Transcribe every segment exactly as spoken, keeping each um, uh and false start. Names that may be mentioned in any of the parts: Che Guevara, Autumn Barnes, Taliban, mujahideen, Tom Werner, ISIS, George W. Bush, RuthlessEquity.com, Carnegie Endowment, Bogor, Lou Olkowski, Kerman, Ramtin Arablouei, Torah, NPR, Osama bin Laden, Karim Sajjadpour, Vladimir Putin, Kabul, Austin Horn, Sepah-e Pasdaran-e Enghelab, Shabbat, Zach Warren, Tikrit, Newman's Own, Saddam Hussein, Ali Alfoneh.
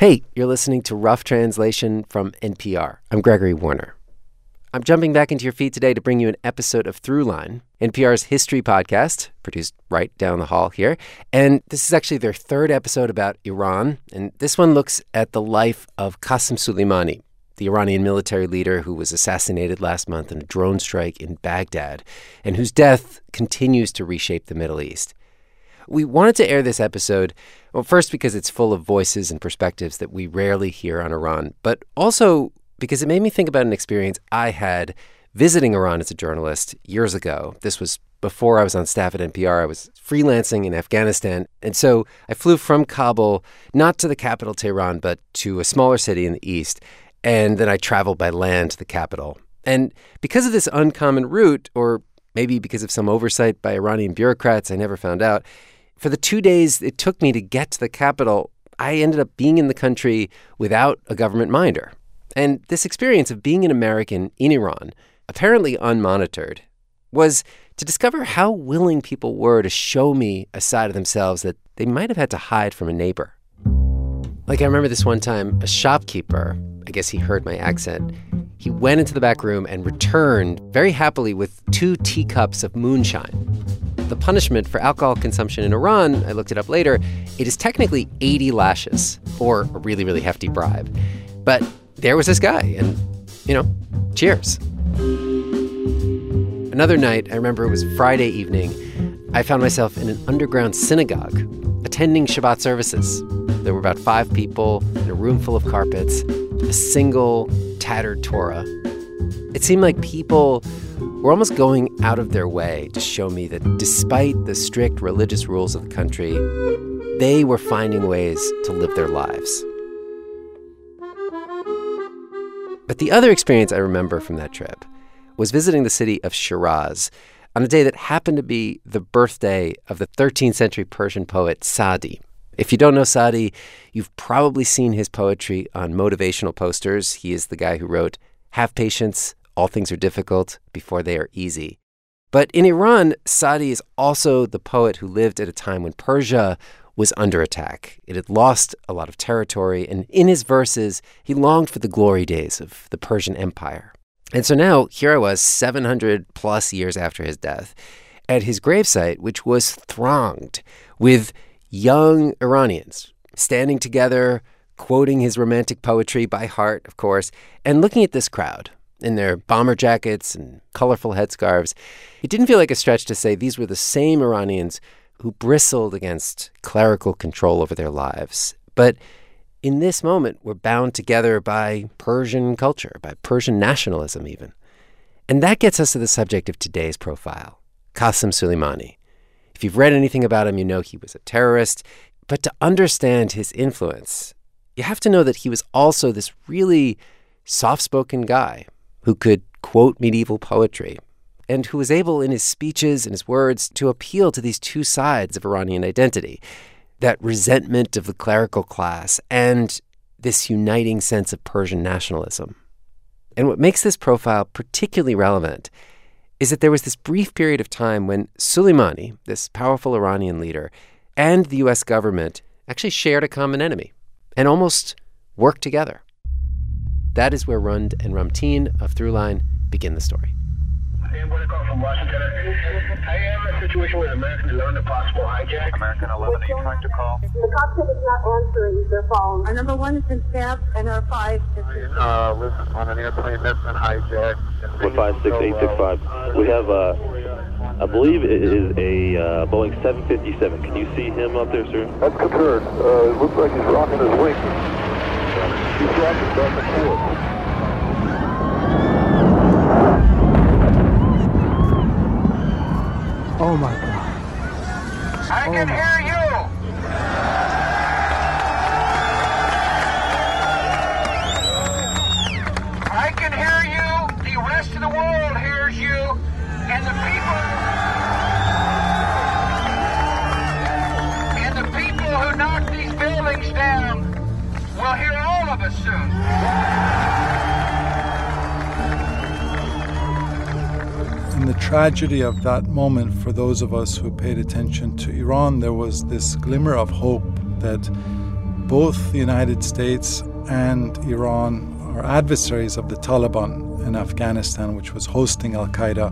Hey, you're listening to Rough Translation from N P R. I'm Gregory Warner. I'm jumping back into your feed today to bring you an episode of Throughline, N P R's history podcast, produced right down the hall here. And this is actually their third episode about Iran. And this one looks at the life of Qasem Soleimani, the Iranian military leader who was assassinated last month in a drone strike in Baghdad and whose death continues to reshape the Middle East. We wanted to air this episode, well, first because it's full of voices and perspectives that we rarely hear on Iran, but also because it made me think about an experience I had visiting Iran as a journalist years ago. This was before I was on staff at N P R. I was freelancing in Afghanistan. And so I flew from Kabul, not to the capital, Tehran, but to a smaller city in the east. And then I traveled by land to the capital. And because of this uncommon route, or maybe because of some oversight by Iranian bureaucrats, I never found out, for the two days it took me to get to the capital, I ended up being in the country without a government minder. And this experience of being an American in Iran, apparently unmonitored, was to discover how willing people were to show me a side of themselves that they might have had to hide from a neighbor. Like, I remember this one time, a shopkeeper, I guess he heard my accent, he went into the back room and returned very happily with two teacups of moonshine. The punishment for alcohol consumption in Iran, I looked it up later, it is technically eighty lashes, or a really, really hefty bribe. But there was this guy, and, you know, cheers. Another night, I remember it was Friday evening, I found myself in an underground synagogue, attending Shabbat services. There were about five people in a room full of carpets, a single tattered Torah. It seemed like people were almost going out of their way to show me that despite the strict religious rules of the country, they were finding ways to live their lives. But the other experience I remember from that trip was visiting the city of Shiraz on a day that happened to be the birthday of the thirteenth century Persian poet Saadi. If you don't know Saadi, you've probably seen his poetry on motivational posters. He is the guy who wrote, "Have patience, all things are difficult before they are easy." But in Iran, Saadi is also the poet who lived at a time when Persia was under attack. It had lost a lot of territory, and in his verses, he longed for the glory days of the Persian Empire. And so now, here I was, seven hundred plus years after his death, at his gravesite, which was thronged with young Iranians standing together, quoting his romantic poetry by heart, of course, and looking at this crowd in their bomber jackets and colorful headscarves. It didn't feel like a stretch to say these were the same Iranians who bristled against clerical control over their lives. But in this moment, we're bound together by Persian culture, by Persian nationalism even. And that gets us to the subject of today's profile, Qasem Soleimani. If you've read anything about him, you know he was a terrorist. But to understand his influence, you have to know that he was also this really soft-spoken guy who could quote medieval poetry, and who was able in his speeches and his words to appeal to these two sides of Iranian identity, that resentment of the clerical class and this uniting sense of Persian nationalism. And what makes this profile particularly relevant is that there was this brief period of time when Soleimani, this powerful Iranian leader, and the U S government actually shared a common enemy and almost worked together. That is where Rund and Ramtin of Throughline begin the story. I am going to call from Washington. I am in a situation with American eleven, a possible hijack. American eleven, are you trying to call? The cockpit is not answering their phone. Our number one has been stabbed, and our five is... Uh, live on an airplane that's been hijacked. one five six eight six five. We have, uh, I believe it is a uh, Boeing seven fifty-seven. Can you see him up there, sir? That's Couture. Uh, it looks like he's rocking his wings. He's rocking back and forth. Oh, my God. I oh can hear you. I can hear you. The rest of the world hears you. And the people... And the people who knocked these buildings down will hear all of us soon. In the tragedy of that moment, for those of us who paid attention to Iran, there was this glimmer of hope that both the United States and Iran are adversaries of the Taliban in Afghanistan, which was hosting al-Qaeda.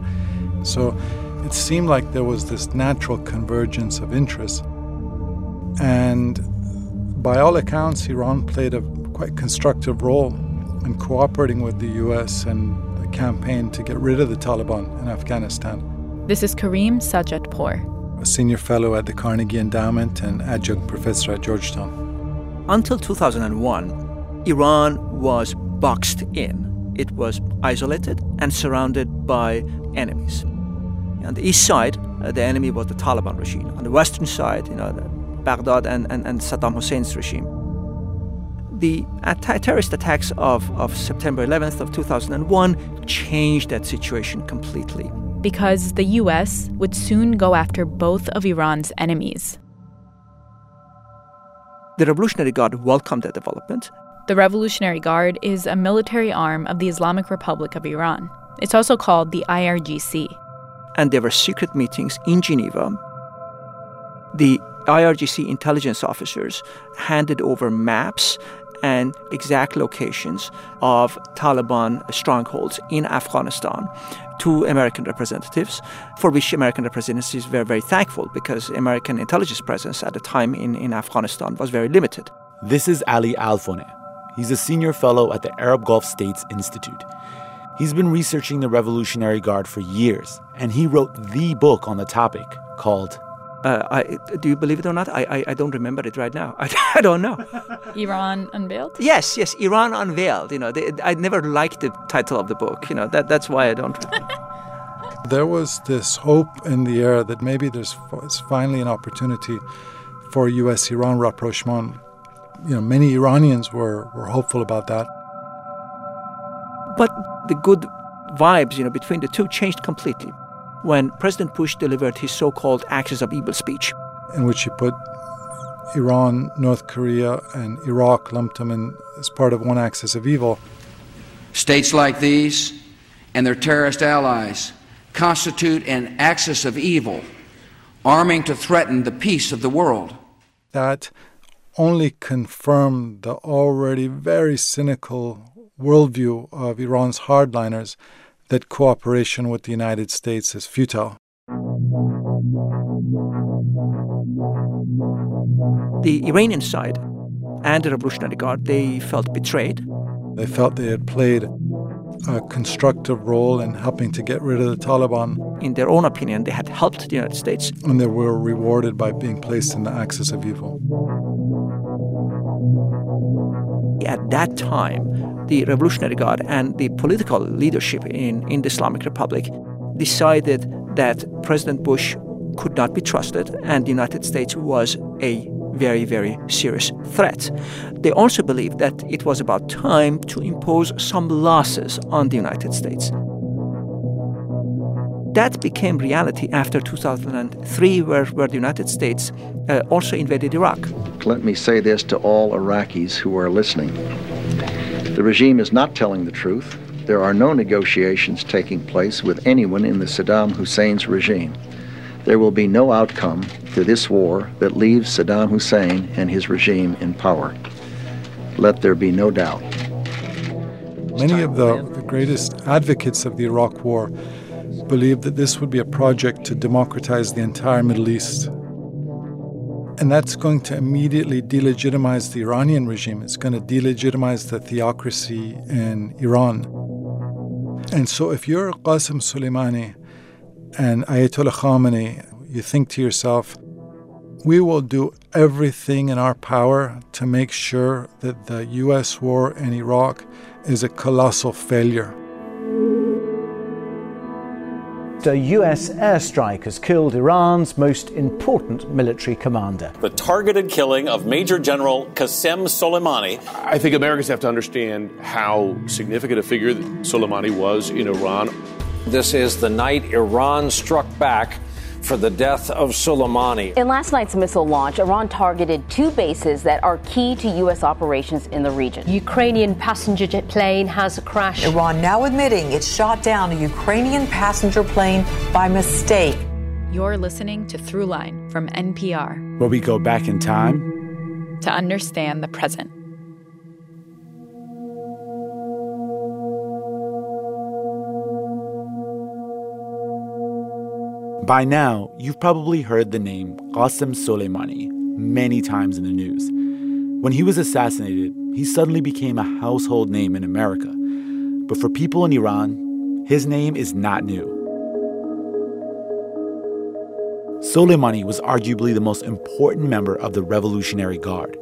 So it seemed like there was this natural convergence of interests. And by all accounts, Iran played a quite constructive role in cooperating with the U S and the campaign to get rid of the Taliban in Afghanistan. This is Karim Sajjadpour, a senior fellow at the Carnegie Endowment and adjunct professor at Georgetown. Until two thousand one, Iran was boxed in. It was isolated and surrounded by enemies. On the east side, uh, the enemy was the Taliban regime. On the western side, you know, the Baghdad and, and, and Saddam Hussein's regime. The atta- terrorist attacks of, of September eleventh of two thousand one changed that situation completely. Because the U S would soon go after both of Iran's enemies. The Revolutionary Guard welcomed that development. The Revolutionary Guard is a military arm of the Islamic Republic of Iran. It's also called the I R G C. And there were secret meetings in Geneva. The I R G C intelligence officers handed over maps and exact locations of Taliban strongholds in Afghanistan to American representatives, for which American representatives were very thankful because American intelligence presence at the time in, in Afghanistan was very limited. This is Ali Alfoneh. He's a senior fellow at the Arab Gulf States Institute. He's been researching the Revolutionary Guard for years, and he wrote the book on the topic called Uh, I, do you believe it or not? I, I, I don't remember it right now. I, I don't know. Iran Unveiled? Yes, yes, Iran Unveiled. You know, they, I never liked the title of the book. You know, that that's why I don't. There was this hope in the air that maybe there's it's finally an opportunity for U S Iran rapprochement. You know, many Iranians were, were hopeful about that. But the good vibes, you know, between the two changed completely when President Bush delivered his so-called Axis of Evil speech. In which he put Iran, North Korea, and Iraq, lumped them in as part of one axis of evil. States like these and their terrorist allies constitute an axis of evil, arming to threaten the peace of the world. That only confirmed the already very cynical worldview of Iran's hardliners that cooperation with the United States is futile. The Iranian side and the Revolutionary Guard, they felt betrayed. They felt they had played a constructive role in helping to get rid of the Taliban. In their own opinion, they had helped the United States. And they were rewarded by being placed in the axis of evil. At that time, the Revolutionary Guard and the political leadership in, in the Islamic Republic decided that President Bush could not be trusted and the United States was a very, very serious threat. They also believed that it was about time to impose some losses on the United States. That became reality after two thousand three, where, where the United States uh, also invaded Iraq. Let me say this to all Iraqis who are listening. The regime is not telling the truth. There are no negotiations taking place with anyone in the Saddam Hussein's regime. There will be no outcome to this war that leaves Saddam Hussein and his regime in power. Let there be no doubt. Many of the, the greatest advocates of the Iraq War believed that this would be a project to democratize the entire Middle East. And that's going to immediately delegitimize the Iranian regime. It's going to delegitimize the theocracy in Iran. And so if you're Qasem Soleimani and Ayatollah Khomeini, you think to yourself, we will do everything in our power to make sure that the U S war in Iraq is a colossal failure. The U S airstrike has killed Iran's most important military commander. The targeted killing of Major General Qasem Soleimani. I think Americans have to understand how significant a figure Soleimani was in Iran. This is the night Iran struck back for the death of Soleimani. In last night's missile launch, Iran targeted two bases that are key to U S operations in the region. Ukrainian passenger jet plane has crashed. Iran now admitting it shot down a Ukrainian passenger plane by mistake. You're listening to Throughline from N P R, where we go back in time to understand the present. By now, you've probably heard the name Qasem Soleimani many times in the news. When he was assassinated, he suddenly became a household name in America. But for people in Iran, his name is not new. Soleimani was arguably the most important member of the Revolutionary Guard,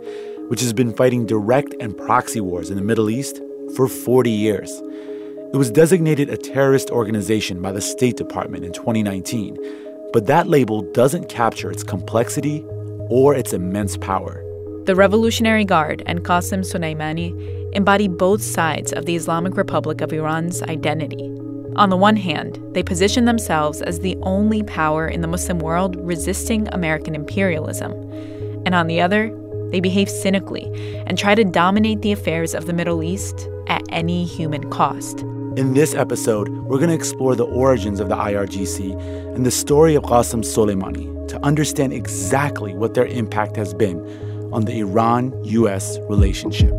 which has been fighting direct and proxy wars in the Middle East for forty years. It was designated a terrorist organization by the State Department in twenty nineteen, but that label doesn't capture its complexity or its immense power. The Revolutionary Guard and Qasem Soleimani embody both sides of the Islamic Republic of Iran's identity. On the one hand, they position themselves as the only power in the Muslim world resisting American imperialism. And on the other, they behave cynically and try to dominate the affairs of the Middle East at any human cost. In this episode, we're going to explore the origins of the I R G C and the story of Qasem Soleimani to understand exactly what their impact has been on the Iran-U S relationship.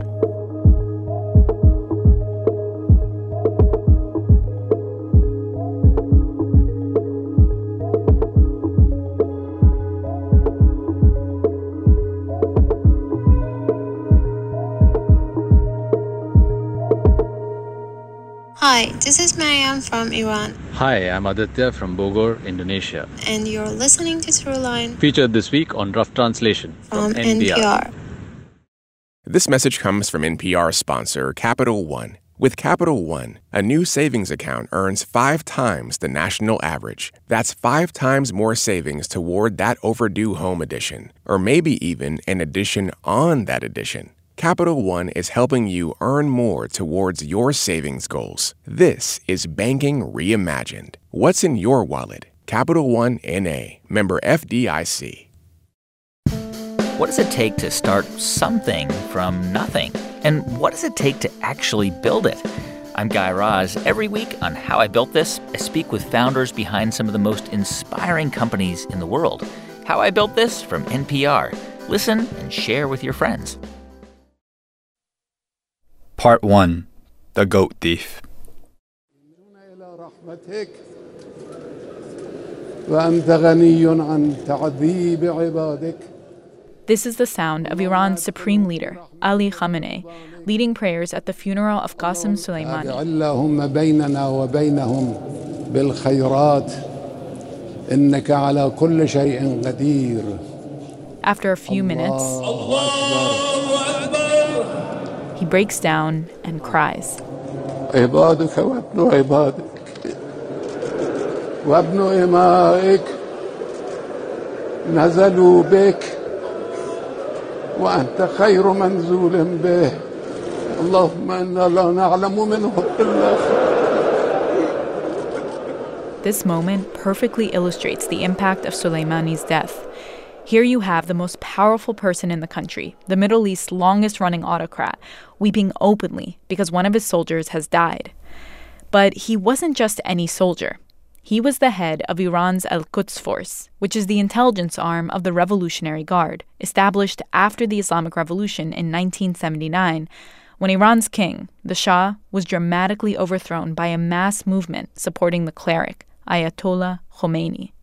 Hi, this is Mariam from Iran. Hi, I'm Aditya from Bogor, Indonesia. And you're listening to Throughline, featured this week on Rough Translation from, from N P R. N P R. This message comes from N P R sponsor Capital One. With Capital One, a new savings account earns five times the national average. That's five times more savings toward that overdue home edition, or maybe even an edition on that edition. Capital One is helping you earn more towards your savings goals. This is banking reimagined. What's in your wallet? Capital One N A, member F D I C. What does it take to start something from nothing? And what does it take to actually build it? I'm Guy Raz. Every week on How I Built This, I speak with founders behind some of the most inspiring companies in the world. How I Built This from N P R. Listen and share with your friends. Part one, The Goat Thief. This is the sound of Iran's supreme leader, Ali Khamenei, leading prayers at the funeral of Qasem Soleimani. After a few minutes, he breaks down and cries. This moment perfectly illustrates the impact of Soleimani's death. Here you have the most powerful person in the country, the Middle East's longest-running autocrat, weeping openly because one of his soldiers has died. But he wasn't just any soldier. He was the head of Iran's Al-Quds Force, which is the intelligence arm of the Revolutionary Guard, established after the Islamic Revolution in nineteen seventy-nine, when Iran's king, the Shah, was dramatically overthrown by a mass movement supporting the cleric, Ayatollah Khomeini.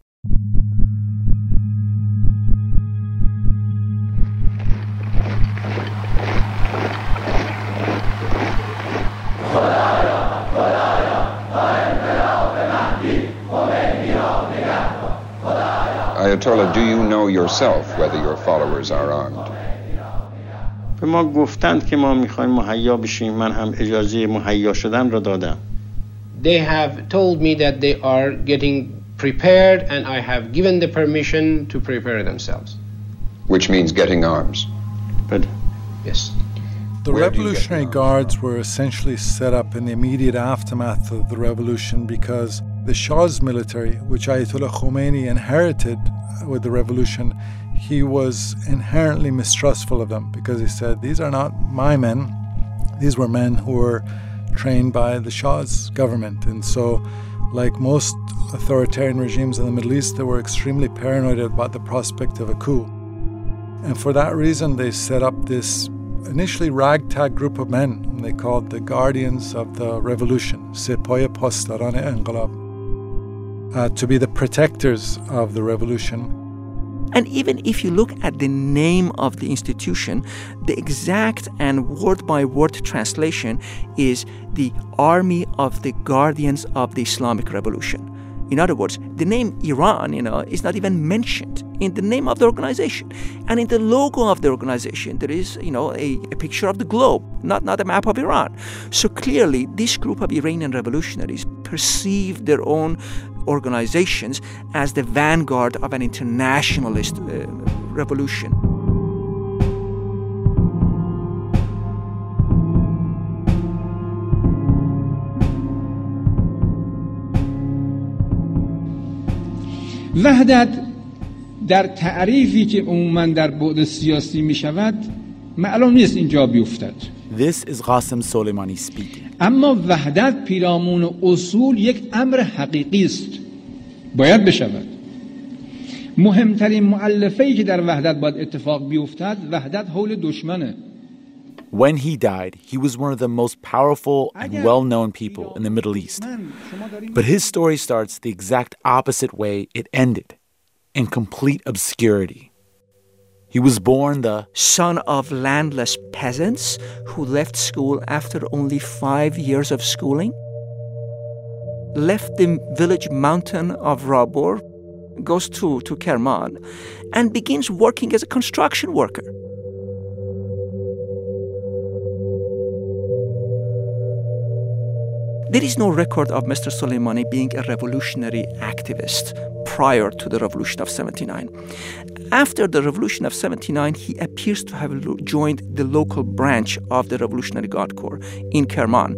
Ayatollah, do you know yourself whether your followers are armed? They have told me that they are getting prepared, and I have given the permission to prepare themselves. Which means getting arms. But yes. The Revolutionary Guards were essentially set up in the immediate aftermath of the revolution because the Shah's military, which Ayatollah Khomeini inherited with the revolution, he was inherently mistrustful of them because he said, these are not my men. These were men who were trained by the Shah's government. And so, like most authoritarian regimes in the Middle East, they were extremely paranoid about the prospect of a coup. And for that reason, they set up this initially ragtag group of men, and they called the Guardians of the Revolution, Sepah-e Pasdaran-e Enghelab, uh, to be the protectors of the revolution. And even if you look at the name of the institution, the exact and word-by-word translation is the Army of the Guardians of the Islamic Revolution. In other words, the name Iran, you know, is not even mentioned in the name of the organization. And in the logo of the organization, there is, you know, a, a picture of the globe, not, not a map of Iran. So clearly, this group of Iranian revolutionaries perceived their own organizations as the vanguard of an internationalist uh, revolution. وحدت در تعریفی که عموماً در بعد سیاسی می‌شود معلوم نیست اینجا بیفتد. This is Qasem Soleimani speaking. اما وحدت پیرامون اصول یک امر حقیقی است. باید بشود. مهمترین مؤلفه‌ای که در وحدت باید اتفاق بیفتد وحدت حول دشمنه. When he died, he was one of the most powerful and well-known people in the Middle East. But his story starts the exact opposite way it ended, in complete obscurity. He was born the son of landless peasants who left school after only five years of schooling, left the village mountain of Rabor, goes to, to Kerman, and begins working as a construction worker. There is no record of Mister Soleimani being a revolutionary activist prior to the revolution of seventy-nine. After the revolution of seventy-nine, he appears to have joined the local branch of the Revolutionary Guard Corps in Kerman.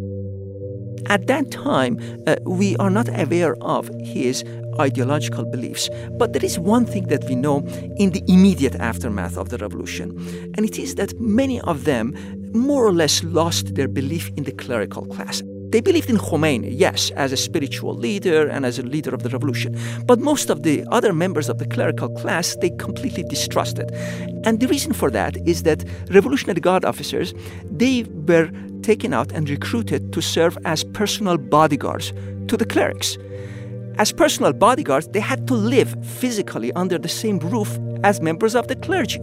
At that time, uh, we are not aware of his ideological beliefs. But there is one thing that we know in the immediate aftermath of the revolution, and it is that many of them more or less lost their belief in the clerical class. They believed in Khomeini, yes, as a spiritual leader and as a leader of the revolution. But most of the other members of the clerical class, they completely distrusted. And the reason for that is that Revolutionary Guard officers, they were taken out and recruited to serve as personal bodyguards to the clerics. As personal bodyguards, they had to live physically under the same roof as members of the clergy.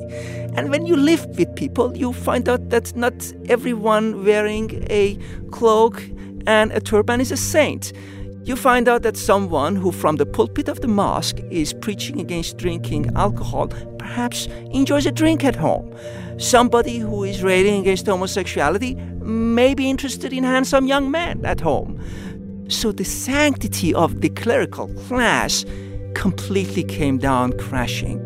And when you live with people, you find out that not everyone wearing a cloak and a turban is a saint. You find out that someone who from the pulpit of the mosque is preaching against drinking alcohol perhaps enjoys a drink at home. Somebody who is railing against homosexuality may be interested in handsome young men at home. So the sanctity of the clerical class completely came down crashing.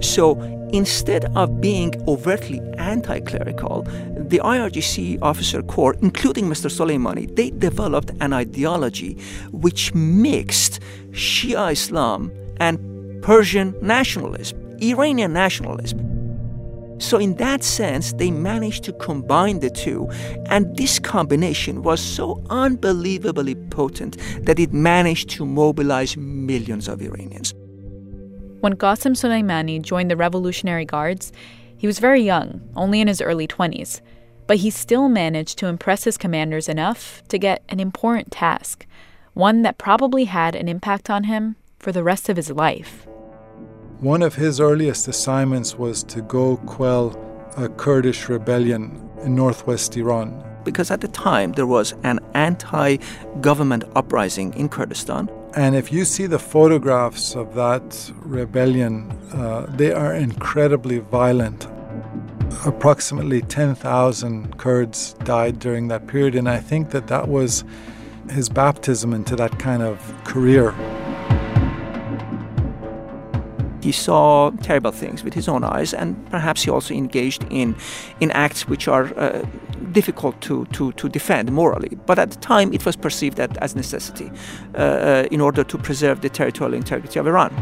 So instead of being overtly anti-clerical, the I R G C officer corps, including Mister Soleimani, they developed an ideology which mixed Shia Islam and Persian nationalism, Iranian nationalism. So in that sense, they managed to combine the two, and this combination was so unbelievably potent that it managed to mobilize millions of Iranians. When Qasem Soleimani joined the Revolutionary Guards, he was very young, only in his early twenties, but he still managed to impress his commanders enough to get an important task, one that probably had an impact on him for the rest of his life. One of his earliest assignments was to go quell a Kurdish rebellion in northwest Iran. Because at the time, there was an anti-government uprising in Kurdistan. And if you see the photographs of that rebellion, uh, they are incredibly violent. Approximately ten thousand Kurds died during that period, and I think that that was his baptism into that kind of career. He saw terrible things with his own eyes, and perhaps he also engaged in, in acts which are uh, difficult to, to, to defend morally. But at the time, it was perceived as necessity uh, in order to preserve the territorial integrity of Iran.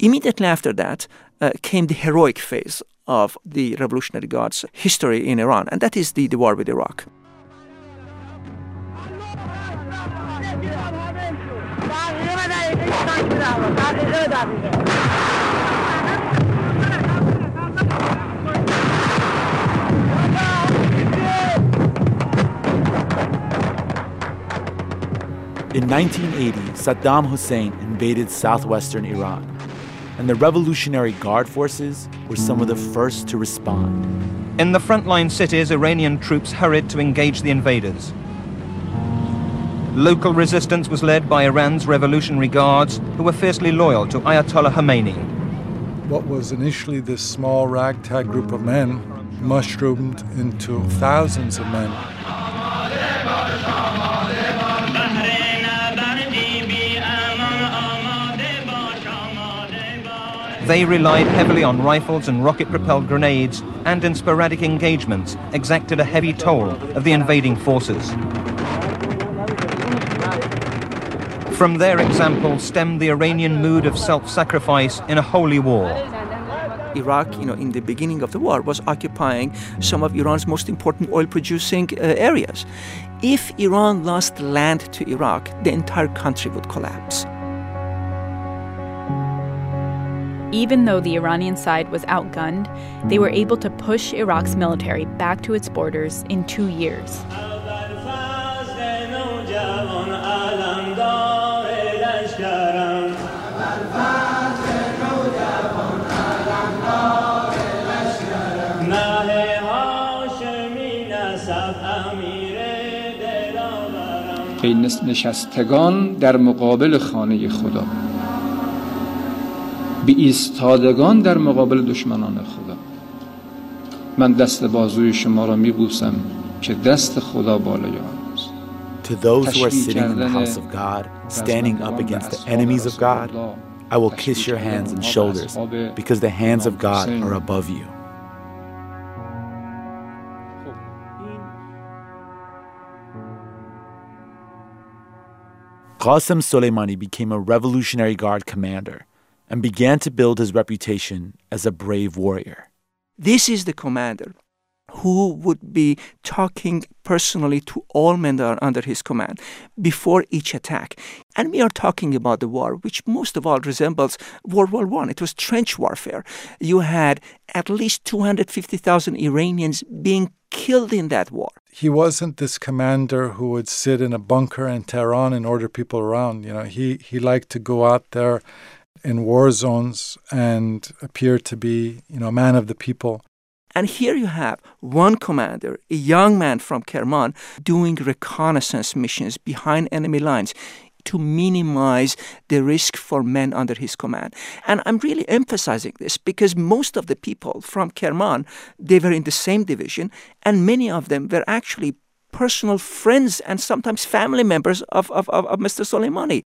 Immediately after that uh, came the heroic phase of the Revolutionary Guards' history in Iran, and that is the, the war with Iraq. In nineteen eighty, Saddam Hussein invaded southwestern Iran, and the Revolutionary Guard forces were some of the first to respond. In the frontline cities, Iranian troops hurried to engage the invaders. Local resistance was led by Iran's Revolutionary Guards, who were fiercely loyal to Ayatollah Khomeini. What was initially this small ragtag group of men mushroomed into thousands of men. They relied heavily on rifles and rocket-propelled grenades, and in sporadic engagements exacted a heavy toll of the invading forces. From their example stemmed the Iranian mood of self-sacrifice in a holy war. Iraq, you know, in the beginning of the war, was occupying some of Iran's most important oil-producing uh, areas. If Iran lost land to Iraq, the entire country would collapse. Even though the Iranian side was outgunned, they were able to push Iraq's military back to its borders in two years. نشستگان در مقابل خانه خدا به ایستادگان در مقابل دشمنان خدا من دست بازوی شما را میبوسم که دست خدا بالای آنست. To those who are sitting in the house of God, standing up against the enemies of God, I will kiss your hands and shoulders, because the hands of God are above you. Qasem Soleimani became a Revolutionary Guard commander and began to build his reputation as a brave warrior. This is the commander who would be talking personally to all men that are under his command before each attack. And we are talking about the war, which most of all resembles World War One. It was trench warfare. You had at least two hundred fifty thousand Iranians being killed in that war. He wasn't this commander who would sit in a bunker in Tehran and order people around. You know, he, he liked to go out there in war zones and appear to be, you know, a man of the people. And here you have one commander, a young man from Kerman, doing reconnaissance missions behind enemy lines to minimize the risk for men under his command. And I'm really emphasizing this because most of the people from Kerman, they were in the same division, and many of them were actually personal friends and sometimes family members of, of, of, of Mister Soleimani.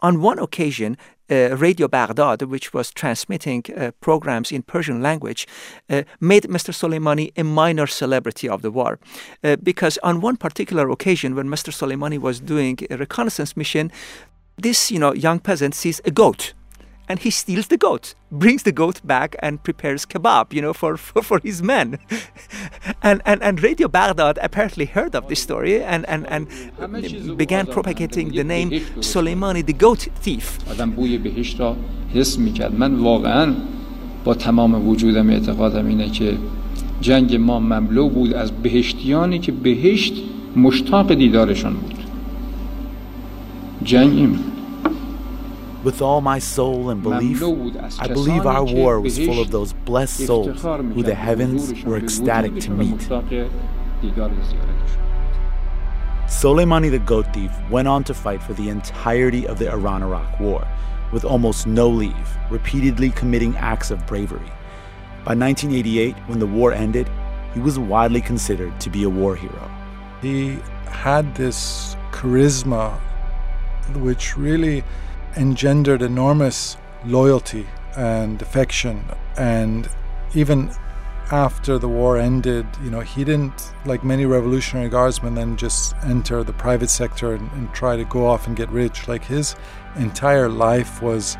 On one occasion, uh, Radio Baghdad, which was transmitting uh, programs in Persian language, uh, made Mister Soleimani a minor celebrity of the war. Uh, because on one particular occasion, when Mister Soleimani was doing a reconnaissance mission, this, you know, young peasant sees a goat. And he steals the goat, brings the goat back and prepares kebab, you know, for, for, for his men. and, and and Radio Baghdad apparently heard of this story and, and, and began propagating the name Soleimani, the goat thief. With all my soul and belief, I believe our war was full of those blessed souls who the heavens were ecstatic to meet. Soleimani the goat thief went on to fight for the entirety of the Iran-Iraq War, with almost no leave, repeatedly committing acts of bravery. By nineteen eighty-eight, when the war ended, he was widely considered to be a war hero. He had this charisma which really engendered enormous loyalty and affection. And even after the war ended, you know, he didn't, like many Revolutionary Guardsmen, then just enter the private sector and, and try to go off and get rich. Like, his entire life was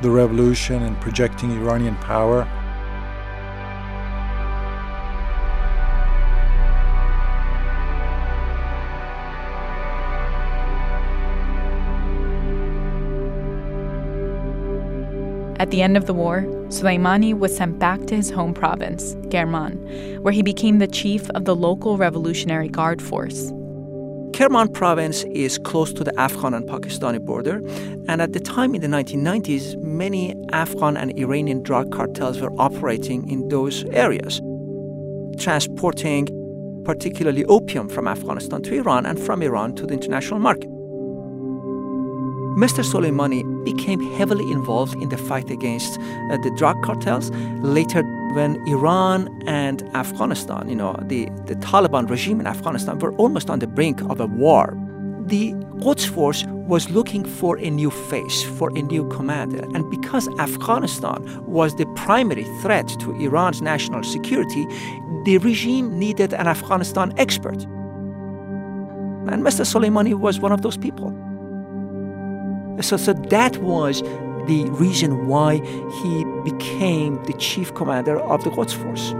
the revolution and projecting Iranian power. At the end of the war, Soleimani was sent back to his home province, Kerman, where he became the chief of the local Revolutionary Guard force. Kerman province is close to the Afghan and Pakistani border, and at the time in the nineteen nineties, many Afghan and Iranian drug cartels were operating in those areas, transporting particularly opium from Afghanistan to Iran and from Iran to the international market. Mister Soleimani became heavily involved in the fight against uh, the drug cartels. Later, when Iran and Afghanistan, you know, the, the Taliban regime in Afghanistan were almost on the brink of a war, the Quds Force was looking for a new face, for a new commander. And because Afghanistan was the primary threat to Iran's national security, the regime needed an Afghanistan expert. And Mister Soleimani was one of those people. So, so that was the reason why he became the chief commander of the Quds Force.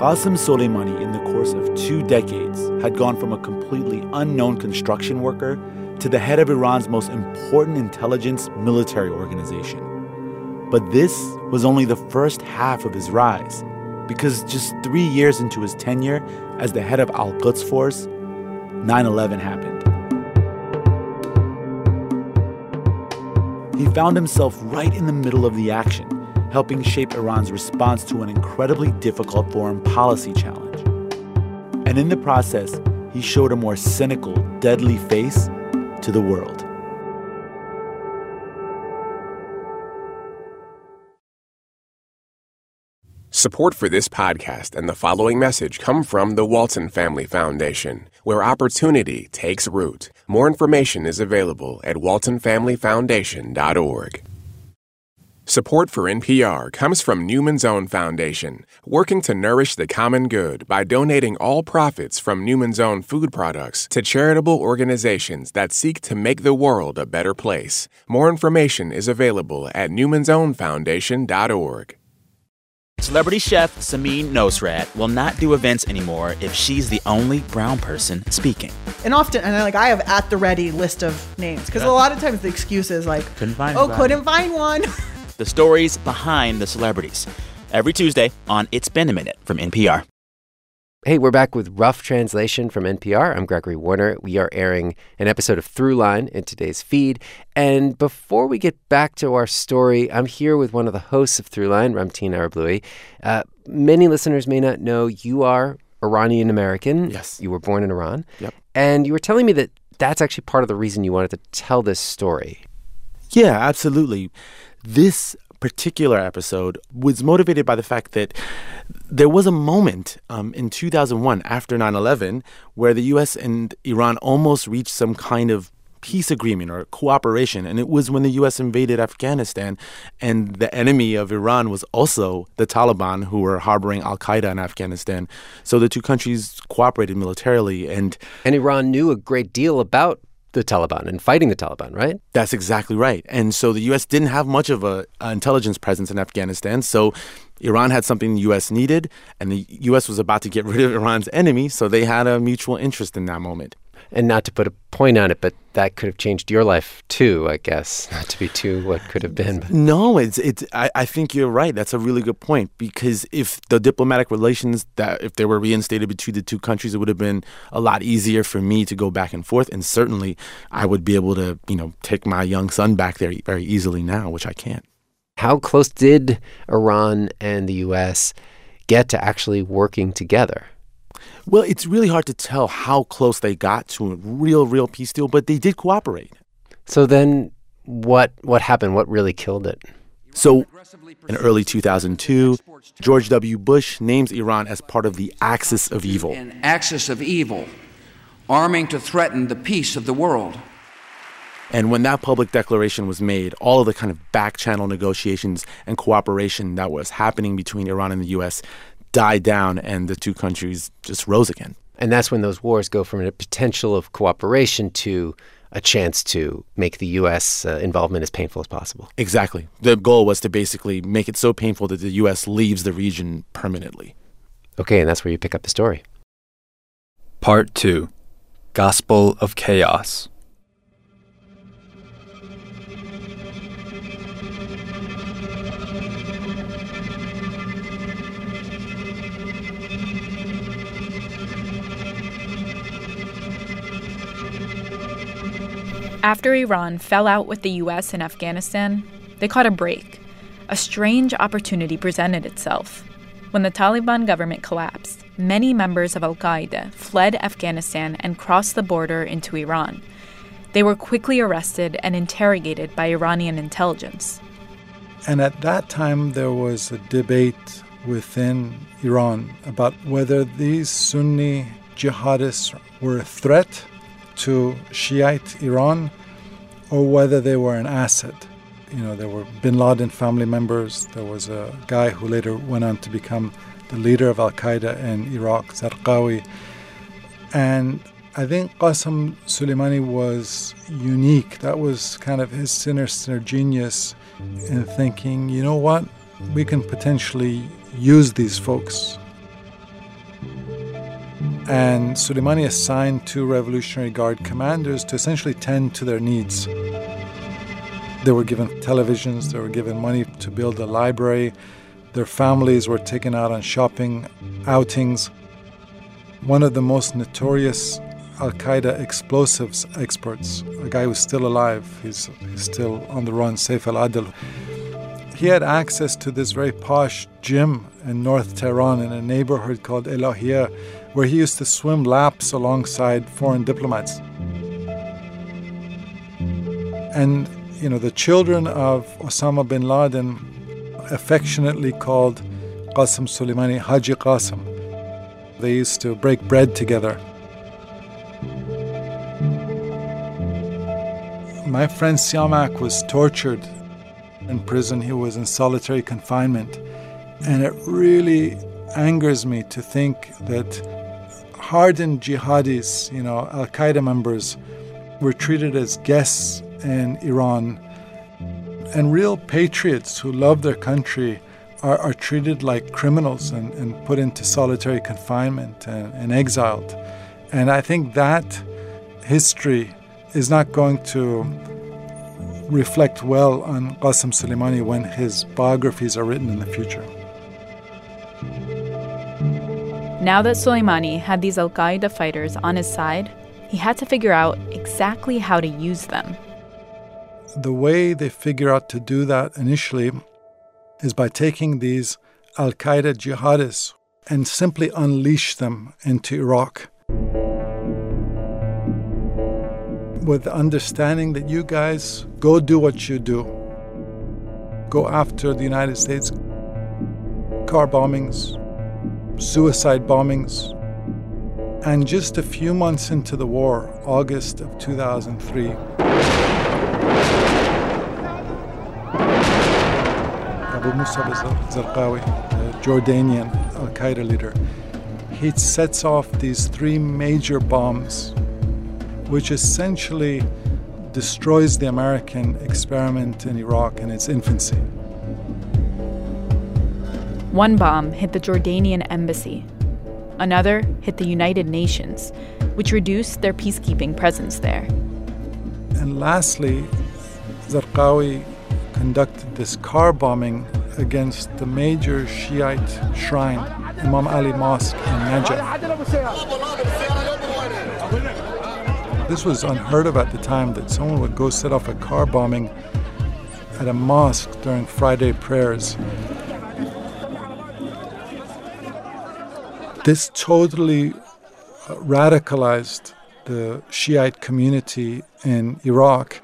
Qasem Soleimani, in the course of two decades, had gone from a completely unknown construction worker to the head of Iran's most important intelligence military organization. But this was only the first half of his rise, because just three years into his tenure as the head of Al-Quds Force, nine eleven happened. He found himself right in the middle of the action, helping shape Iran's response to an incredibly difficult foreign policy challenge. And in the process, he showed a more cynical, deadly face to the world. Support for this podcast and the following message come from the Walton Family Foundation, where opportunity takes root. More information is available at walton family foundation dot org. Support for N P R comes from Newman's Own Foundation, working to nourish the common good by donating all profits from Newman's Own food products to charitable organizations that seek to make the world a better place. More information is available at newmans own foundation dot org. Celebrity chef Samin Nosrat will not do events anymore if she's the only brown person speaking. And often, and I, like I have at the ready list of names, because yeah. a lot of times the excuse is like, couldn't find oh, one. couldn't find one. The stories behind the celebrities. Every Tuesday on It's Been a Minute from N P R. Hey, we're back with Rough Translation from N P R. I'm Gregory Warner. We are airing an episode of Throughline in today's feed. And before we get back to our story, I'm here with one of the hosts of Throughline, Ramtin Arablouei. Uh, many listeners may not know you are Iranian-American. Yes. You were born in Iran. Yep. And you were telling me that that's actually part of the reason you wanted to tell this story. Yeah, absolutely. This particular episode was motivated by the fact that there was a moment um, in two thousand one after nine eleven where the U S and Iran almost reached some kind of peace agreement or cooperation. And it was when the U S invaded Afghanistan, and the enemy of Iran was also the Taliban, who were harboring al-Qaeda in Afghanistan. So the two countries cooperated militarily. And, and Iran knew a great deal about the Taliban and fighting the Taliban, right? That's exactly right. And so the U S didn't have much of a, a intelligence presence in Afghanistan. So Iran had something the U S needed, and the U S was about to get rid of Iran's enemy, so they had a mutual interest in that moment. And not to put a point on it, but that could have changed your life too, I guess. Not to be too what could have been. But. No, it's it's. I, I think you're right. That's a really good point, because if the diplomatic relations, that if they were reinstated between the two countries, it would have been a lot easier for me to go back and forth. And certainly I would be able to, you know, take my young son back there very easily now, which I can't. How close did Iran and the U S get to actually working together? Well, it's really hard to tell how close they got to a real, real peace deal, but they did cooperate. So then what what happened? What really killed it? So in early two thousand two, George W. Bush names Iran as part of the Axis of Evil. An Axis of Evil, arming to threaten the peace of the world. And when that public declaration was made, all of the kind of back-channel negotiations and cooperation that was happening between Iran and the U S died down, and the two countries just rose again. And that's when those wars go from a potential of cooperation to a chance to make the U S uh, involvement as painful as possible. Exactly. The goal was to basically make it so painful that the U S leaves the region permanently. Okay, and that's where you pick up the story. Part two, Gospel of Chaos. After Iran fell out with the U S in Afghanistan, they caught a break. A strange opportunity presented itself. When the Taliban government collapsed, many members of al-Qaeda fled Afghanistan and crossed the border into Iran. They were quickly arrested and interrogated by Iranian intelligence. And at that time, there was a debate within Iran about whether these Sunni jihadists were a threat to Shiite Iran or whether they were an asset. You know, there were bin Laden family members. There was a guy who later went on to become the leader of al-Qaeda in Iraq, Zarqawi. And I think Qasem Soleimani was unique. That was kind of his sinister genius in thinking, you know what, we can potentially use these folks. And Soleimani assigned two Revolutionary Guard commanders to essentially tend to their needs. They were given televisions, they were given money to build a library. Their families were taken out on shopping outings. One of the most notorious al-Qaeda explosives experts, a guy who's still alive, he's, he's still on the run, Saif al-Adel, he had access to this very posh gym in North Tehran in a neighborhood called Elahiyah, where he used to swim laps alongside foreign diplomats. And, you know, the children of Osama bin Laden, affectionately called Qasem Soleimani Haji Qasem. They used to break bread together. My friend Siamak was tortured in prison. He was in solitary confinement. And it really angers me to think that hardened jihadis, you know, al-Qaeda members, were treated as guests in Iran. And real patriots who love their country are, are treated like criminals and, and put into solitary confinement and, and exiled. And I think that history is not going to reflect well on Qasem Soleimani when his biographies are written in the future. Now that Soleimani had these al-Qaeda fighters on his side, he had to figure out exactly how to use them. The way they figure out to do that initially is by taking these al-Qaeda jihadists and simply unleash them into Iraq, with the understanding that you guys go do what you do. Go after the United States. Car bombings, suicide bombings. And just a few months into the war, August of two thousand three, Abu Musab al-Zarqawi, the Jordanian al-Qaeda leader, he sets off these three major bombs, which essentially destroys the American experiment in Iraq in its infancy. One bomb hit the Jordanian embassy. Another hit the United Nations, which reduced their peacekeeping presence there. And lastly, Zarqawi conducted this car bombing against the major Shiite shrine, Imam Ali Mosque in Najaf. This was unheard of at the time, that someone would go set off a car bombing at a mosque during Friday prayers. This totally radicalized the Shiite community in Iraq,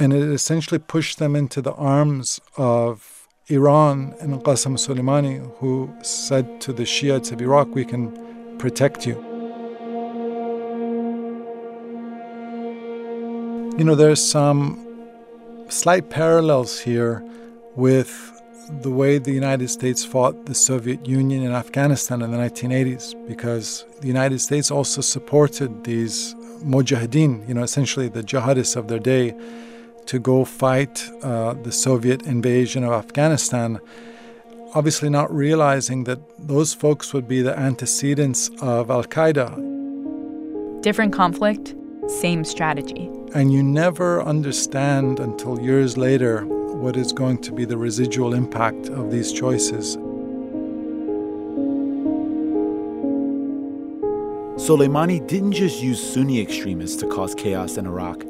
and it essentially pushed them into the arms of Iran and Qasem Soleimani, who said to the Shiites of Iraq, we can protect you. You know, there's some slight parallels here with the way the United States fought the Soviet Union in Afghanistan in the nineteen eighties, because the United States also supported these mujahideen, you know, essentially the jihadists of their day, to go fight uh, the Soviet invasion of Afghanistan, obviously not realizing that those folks would be the antecedents of al-Qaeda. Different conflict, same strategy. And you never understand until years later what is going to be the residual impact of these choices. Soleimani didn't just use Sunni extremists to cause chaos in Iraq.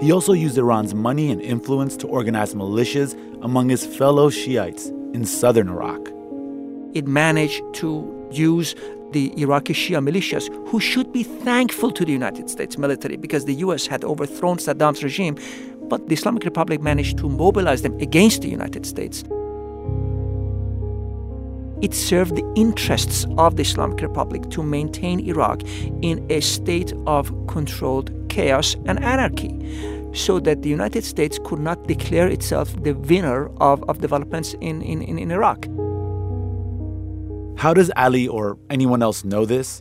He also used Iran's money and influence to organize militias among his fellow Shiites in southern Iraq. It managed to use the Iraqi Shia militias, who should be thankful to the United States military because the U S had overthrown Saddam's regime, but the Islamic Republic managed to mobilize them against the United States. It served the interests of the Islamic Republic to maintain Iraq in a state of controlled chaos and anarchy, so that the United States could not declare itself the winner of, of developments in, in, in Iraq. How does Ali or anyone else know this?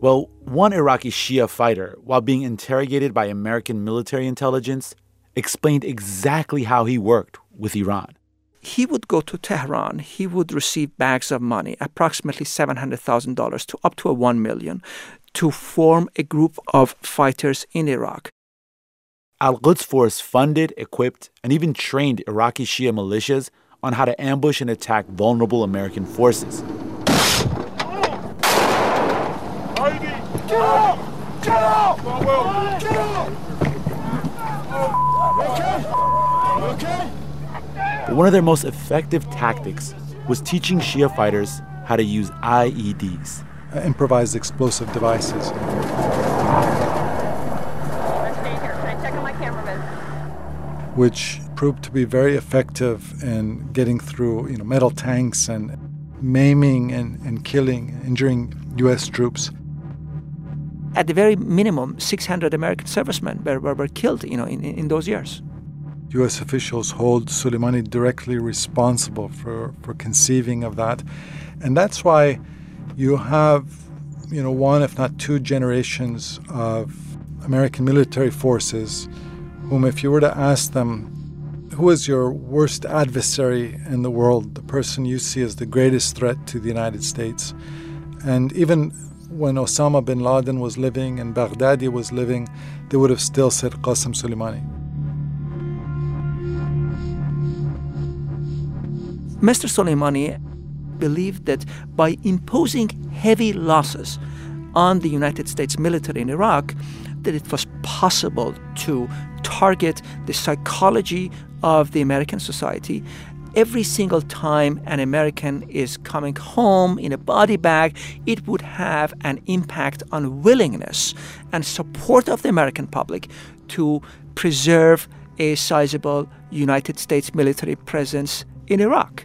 Well, one Iraqi Shia fighter, while being interrogated by American military intelligence, explained exactly how he worked with Iran. He would go to Tehran. He would receive bags of money, approximately seven hundred thousand dollars to up to a one million dollars, to form a group of fighters in Iraq. Al-Quds Force funded, equipped, and even trained Iraqi Shia militias on how to ambush and attack vulnerable American forces. But one of their most effective tactics was teaching Shia fighters how to use I E Ds. Uh, improvised explosive devices. Which proved to be very effective in getting through, you know, metal tanks and maiming and, and killing, injuring U S troops. At the very minimum, six hundred American servicemen were, were, were killed, you know, in, in those years. U S officials hold Soleimani directly responsible for, for conceiving of that. And that's why you have, you know, one, if not two generations of American military forces whom, if you were to ask them, who is your worst adversary in the world, the person you see as the greatest threat to the United States? And even when Osama bin Laden was living and Baghdadi was living, they would have still said Qasem Soleimani. Mister Soleimani believed that by imposing heavy losses on the United States military in Iraq, that it was possible to target the psychology of the American society. Every single time an American is coming home in a body bag, it would have an impact on willingness and support of the American public to preserve a sizable United States military presence in Iraq.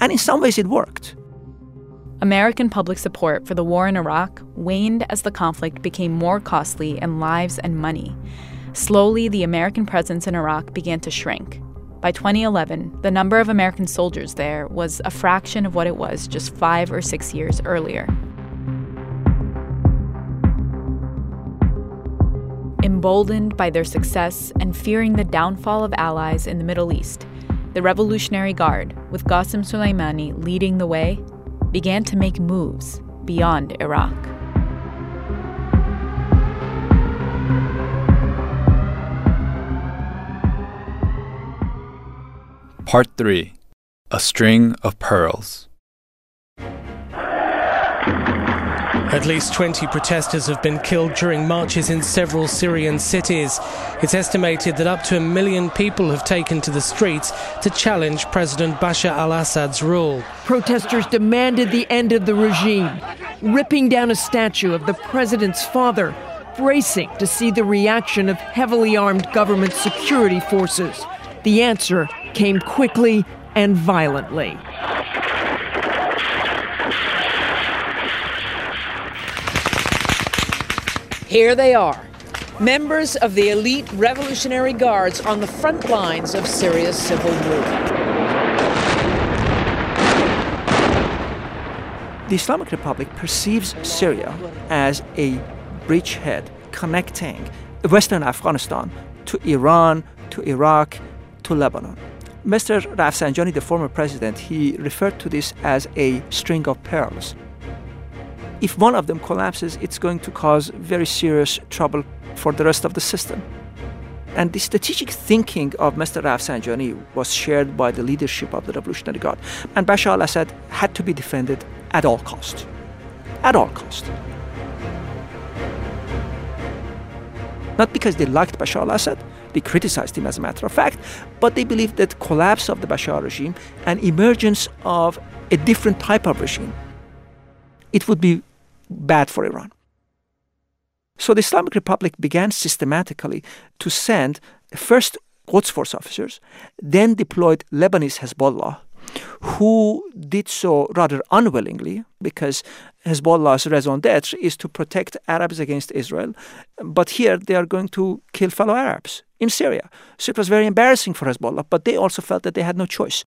And in some ways it worked. American public support for the war in Iraq waned as the conflict became more costly in lives and money. Slowly, the American presence in Iraq began to shrink. By twenty eleven, the number of American soldiers there was a fraction of what it was just five or six years earlier. Emboldened by their success and fearing the downfall of allies in the Middle East, the Revolutionary Guard, with Qasem Soleimani leading the way, began to make moves beyond Iraq. Part three, A String of Pearls. At least twenty protesters have been killed during marches in several Syrian cities. It's estimated that up to a million people have taken to the streets to challenge President Bashar al-Assad's rule. Protesters demanded the end of the regime, ripping down a statue of the president's father, bracing to see the reaction of heavily armed government security forces. The answer came quickly and violently. Here they are, members of the elite Revolutionary Guards on the front lines of Syria's civil war. The Islamic Republic perceives Syria as a bridgehead connecting Western Afghanistan to Iran, to Iraq, to Lebanon. Mister Rafsanjani, the former president, he referred to this as a string of pearls. If one of them collapses, it's going to cause very serious trouble for the rest of the system. And the strategic thinking of Mister Rafsanjani was shared by the leadership of the Revolutionary Guard. And Bashar al-Assad had to be defended at all costs. At all costs. Not because they liked Bashar al-Assad, They criticized him, as a matter of fact, but they believed that collapse of the Bashar regime and emergence of a different type of regime, it would be bad for Iran. So the Islamic Republic began systematically to send first Quds Force officers, then deployed Lebanese Hezbollah, who did so rather unwillingly, because Hezbollah's raison d'etre is to protect Arabs against Israel, but here they are going to kill fellow Arabs in Syria. So it was very embarrassing for Hezbollah, but they also felt that they had no choice.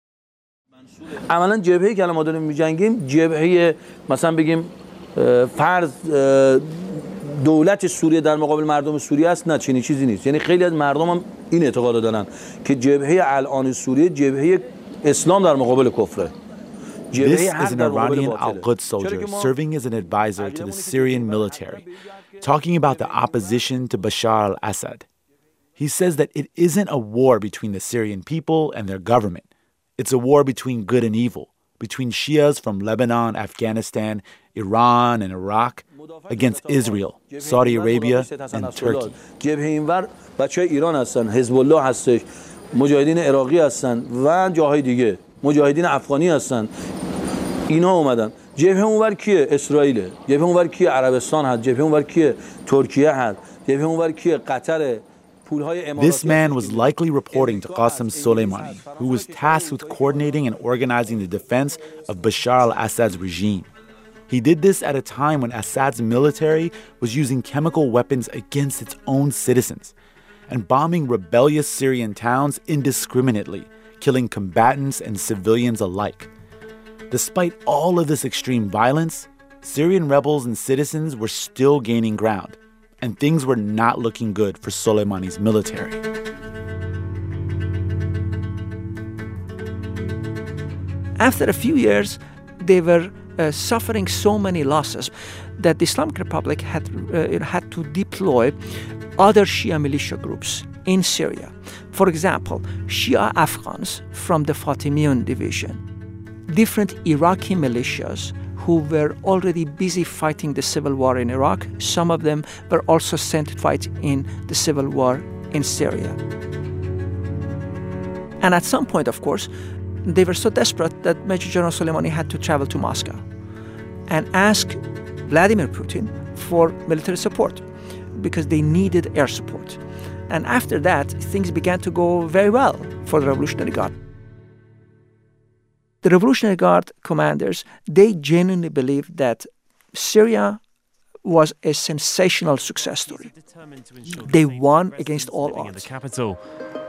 عملاً جبهه‌ای که الان ما داریم می‌جنگیم جبهه مثلا بگیم فرض دولت سوریه در مقابل مردم سوریه است نه چنین چیزی نیست یعنی خیلی از مردم هم این اعتقاد دارن که جبهه الان سوریه جبهه اسلام در مقابل کفره This is an Iranian al-Quds soldier serving as an advisor to the Syrian military, talking about the opposition to Bashar al-Assad. He says that it isn't a war between the Syrian people and their government. It's a war between good and evil, between Shias from Lebanon, Afghanistan, Iran and Iraq, against Israel, Saudi Arabia and Turkey. This man was likely reporting to Qasem Soleimani, who was tasked with coordinating and organizing the defense of Bashar al-Assad's regime. He did this at a time when Assad's military was using chemical weapons against its own citizens and bombing rebellious Syrian towns indiscriminately, killing combatants and civilians alike. Despite all of this extreme violence, Syrian rebels and citizens were still gaining ground, and things were not looking good for Soleimani's military. After a few years, they were uh, suffering so many losses that the Islamic Republic had, uh, had to deploy other Shia militia groups in Syria. For example, Shia Afghans from the Fatimiyun division, different Iraqi militias who were already busy fighting the civil war in Iraq. Some of them were also sent to fight in the civil war in Syria. And at some point, of course, they were so desperate that Major General Soleimani had to travel to Moscow and ask Vladimir Putin for military support because they needed air support. And after that, things began to go very well for the Revolutionary Guard. The Revolutionary Guard commanders, they genuinely believed that Syria was a sensational success story. They won against all odds. In the capital,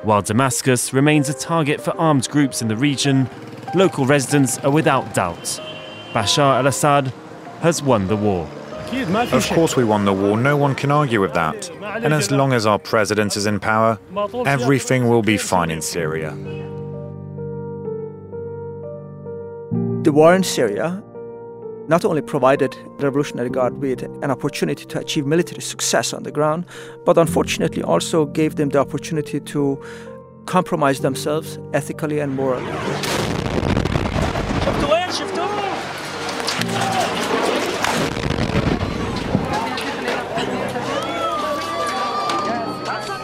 while Damascus remains a target for armed groups in the region, local residents are without doubt. Bashar al-Assad has won the war. Of course we won the war, no one can argue with that. And as long as our president is in power, everything will be fine in Syria. The war in Syria not only provided the Revolutionary Guard with an opportunity to achieve military success on the ground, but unfortunately also gave them the opportunity to compromise themselves ethically and morally.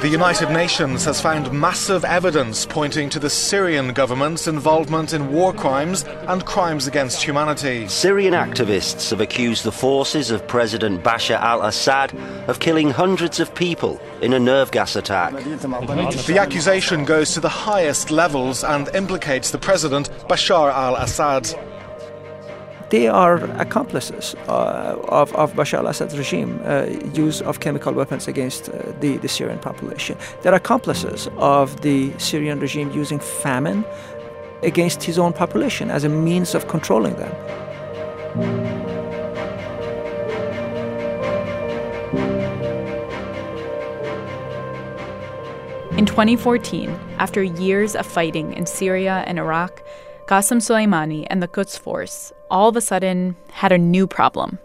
The United Nations has found massive evidence pointing to the Syrian government's involvement in war crimes and crimes against humanity. Syrian activists have accused the forces of President Bashar al-Assad of killing hundreds of people in a nerve gas attack. The accusation goes to the highest levels and implicates the president, Bashar al-Assad. They are accomplices uh, of, of Bashar al-Assad's regime, uh, use of chemical weapons against uh, the, the Syrian population. They're accomplices of the Syrian regime using famine against his own population as a means of controlling them. In twenty fourteen, after years of fighting in Syria and Iraq, Qasem Soleimani and the Quds Force all of a sudden had a new problem,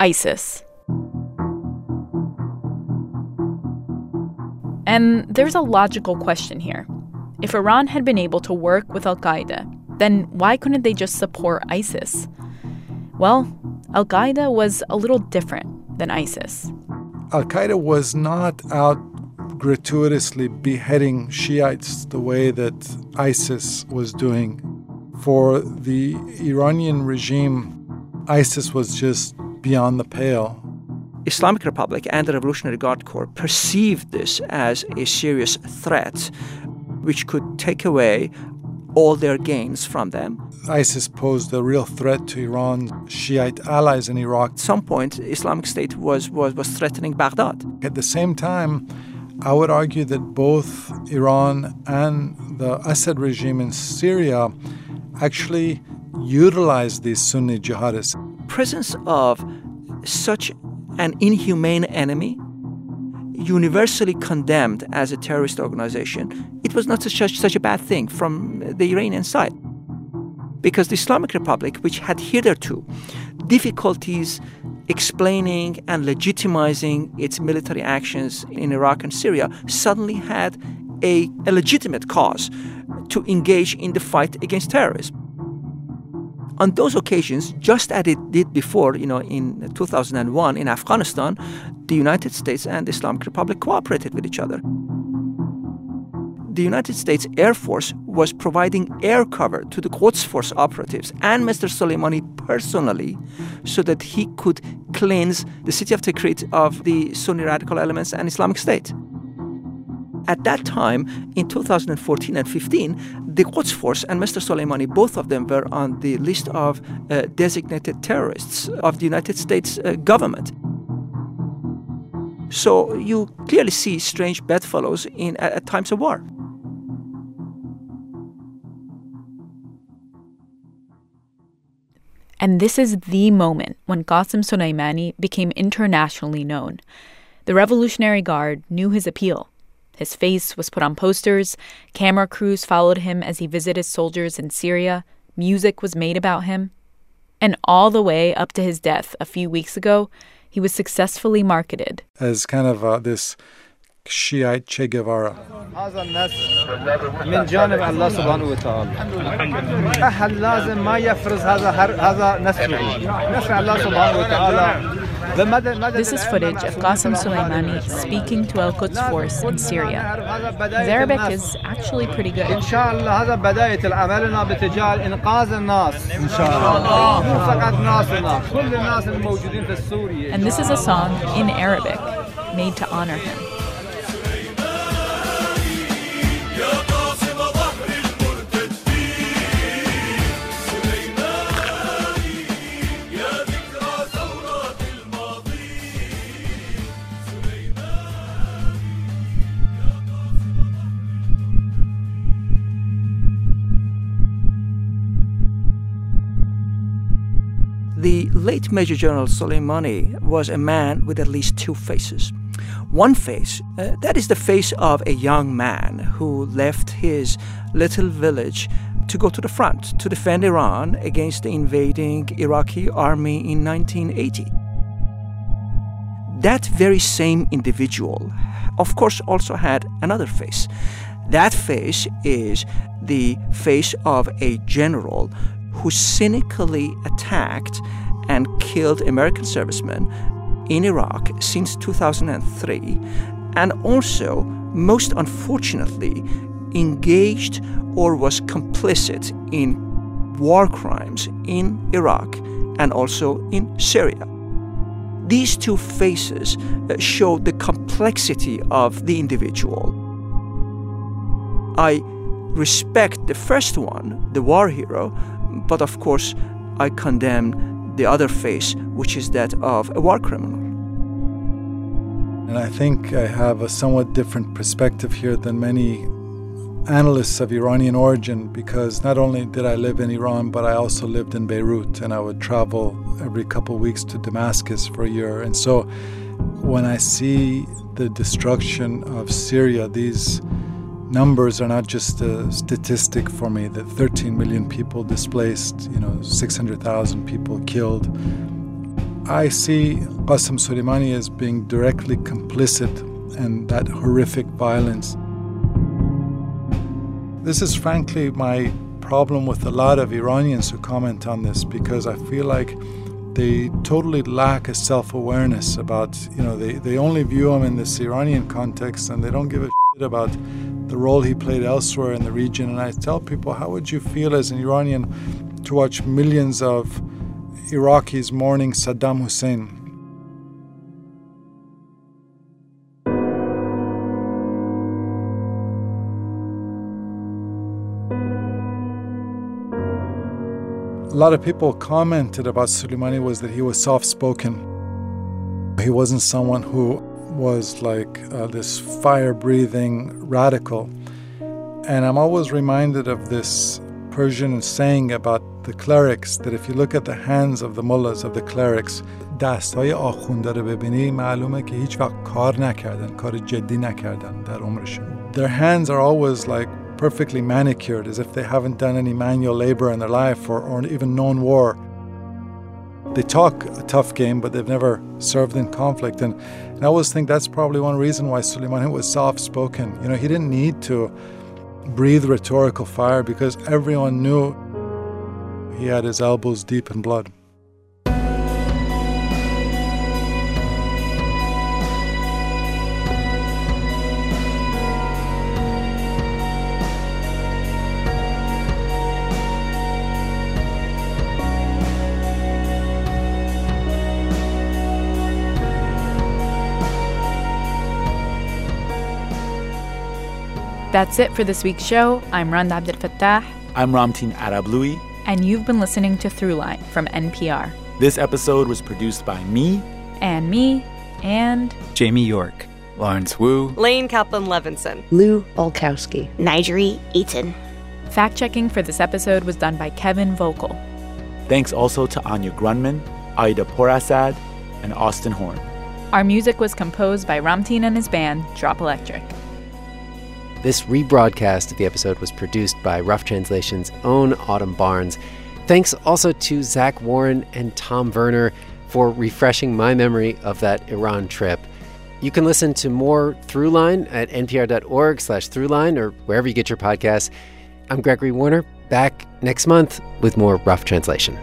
ISIS. And there's a logical question here. If Iran had been able to work with al-Qaeda, then why couldn't they just support ISIS? Well, al-Qaeda was a little different than ISIS. Al-Qaeda was not out gratuitously beheading Shiites the way that ISIS was doing. For the Iranian regime, ISIS was just beyond the pale. Islamic Republic and the Revolutionary Guard Corps perceived this as a serious threat which could take away all their gains from them. ISIS posed a real threat to Iran's Shiite allies in Iraq. At some point, Islamic State was, was, was threatening Baghdad. At the same time, I would argue that both Iran and the Assad regime in Syria actually utilized these Sunni jihadists. Presence of such an inhumane enemy, universally condemned as a terrorist organization, it was not such, such a bad thing from the Iranian side. Because the Islamic Republic, which had hitherto difficulties explaining and legitimizing its military actions in Iraq and Syria, suddenly had a, a legitimate cause to engage in the fight against terrorism. On those occasions, just as it did before, you know, in two thousand one in Afghanistan, the United States and the Islamic Republic cooperated with each other. The United States Air Force was providing air cover to the Quds Force operatives and Mister Soleimani personally so that he could cleanse the city of Tikrit of the Sunni radical elements and Islamic State. At that time, in two thousand fourteen and fifteen, the Quds Force and Mister Soleimani, both of them were on the list of uh, designated terrorists of the United States uh, government. So you clearly see strange bedfellows in, at, at times of war. And this is the moment when Qasem Soleimani became internationally known. The Revolutionary Guard knew his appeal. His face was put on posters, camera crews followed him as he visited soldiers in Syria, music was made about him. And all the way up to his death a few weeks ago, he was successfully marketed as kind of uh, this Shiite Che Guevara. This is footage of Qasem Soleimani speaking to Al-Quds Force in Syria. His Arabic is actually pretty good. And this is a song in Arabic made to honor him. The late Major General Soleimani was a man with at least two faces. One face, uh, that is the face of a young man who left his little village to go to the front to defend Iran against the invading Iraqi army in nineteen eighty. That very same individual, of course, also had another face. That face is the face of a general who cynically attacked and killed American servicemen in Iraq since two thousand three, and also, most unfortunately, engaged or was complicit in war crimes in Iraq and also in Syria. These two faces show the complexity of the individual. I respect the first one, the war hero, but of course, I condemn the other face, which is that of a war criminal. And I think I have a somewhat different perspective here than many analysts of Iranian origin, because not only did I live in Iran, but I also lived in Beirut, and I would travel every couple of weeks to Damascus for a year. And so when I see the destruction of Syria, these numbers are not just a statistic for me, that thirteen million people displaced, you know, six hundred thousand people killed. I see Qasem Soleimani as being directly complicit in that horrific violence. This is frankly my problem with a lot of Iranians who comment on this, because I feel like they totally lack a self-awareness about, you know, they, they only view him in this Iranian context, and they don't give a shit about the role he played elsewhere in the region. And I tell people, how would you feel as an Iranian to watch millions of Iraqis mourning Saddam Hussein? A lot of people commented about Soleimani was that he was soft-spoken. He wasn't someone who was like uh, this fire-breathing radical. And I'm always reminded of this Persian saying about the clerics, that if you look at the hands of the mullahs, of the clerics, دستهای آخونده رو ببینی معلومه که هیچ وقت کار نکردن، کار جدی نکردن در عمرشون. Their hands are always like perfectly manicured, as if they haven't done any manual labor in their life or, or even known war. They talk a tough game, but they've never served in conflict. And, and I always think that's probably one reason why Soleimani was soft-spoken. You know, he didn't need to breathe rhetorical fire because everyone knew he had his elbows deep in blood. That's it for this week's show. I'm Randa Abdel-Fattah. I'm Ramtin Arablouei. And you've been listening to Throughline from N P R. This episode was produced by me. And me. And Jamie York. Lawrence Wu. Lane Kaplan-Levinson. Lou Olkowski. Nigeri Eaton. Fact-checking for this episode was done by Kevin Vocal. Thanks also to Anya Grunman, Aida Porasad, and Austin Horn. Our music was composed by Ramtin and his band, Drop Electric. This rebroadcast of the episode was produced by Rough Translation's own Autumn Barnes. Thanks also to Zach Warren and Tom Werner for refreshing my memory of that Iran trip. You can listen to more Throughline at npr.org slash Throughline or wherever you get your podcasts. I'm Gregory Warner, back next month with more Rough Translation.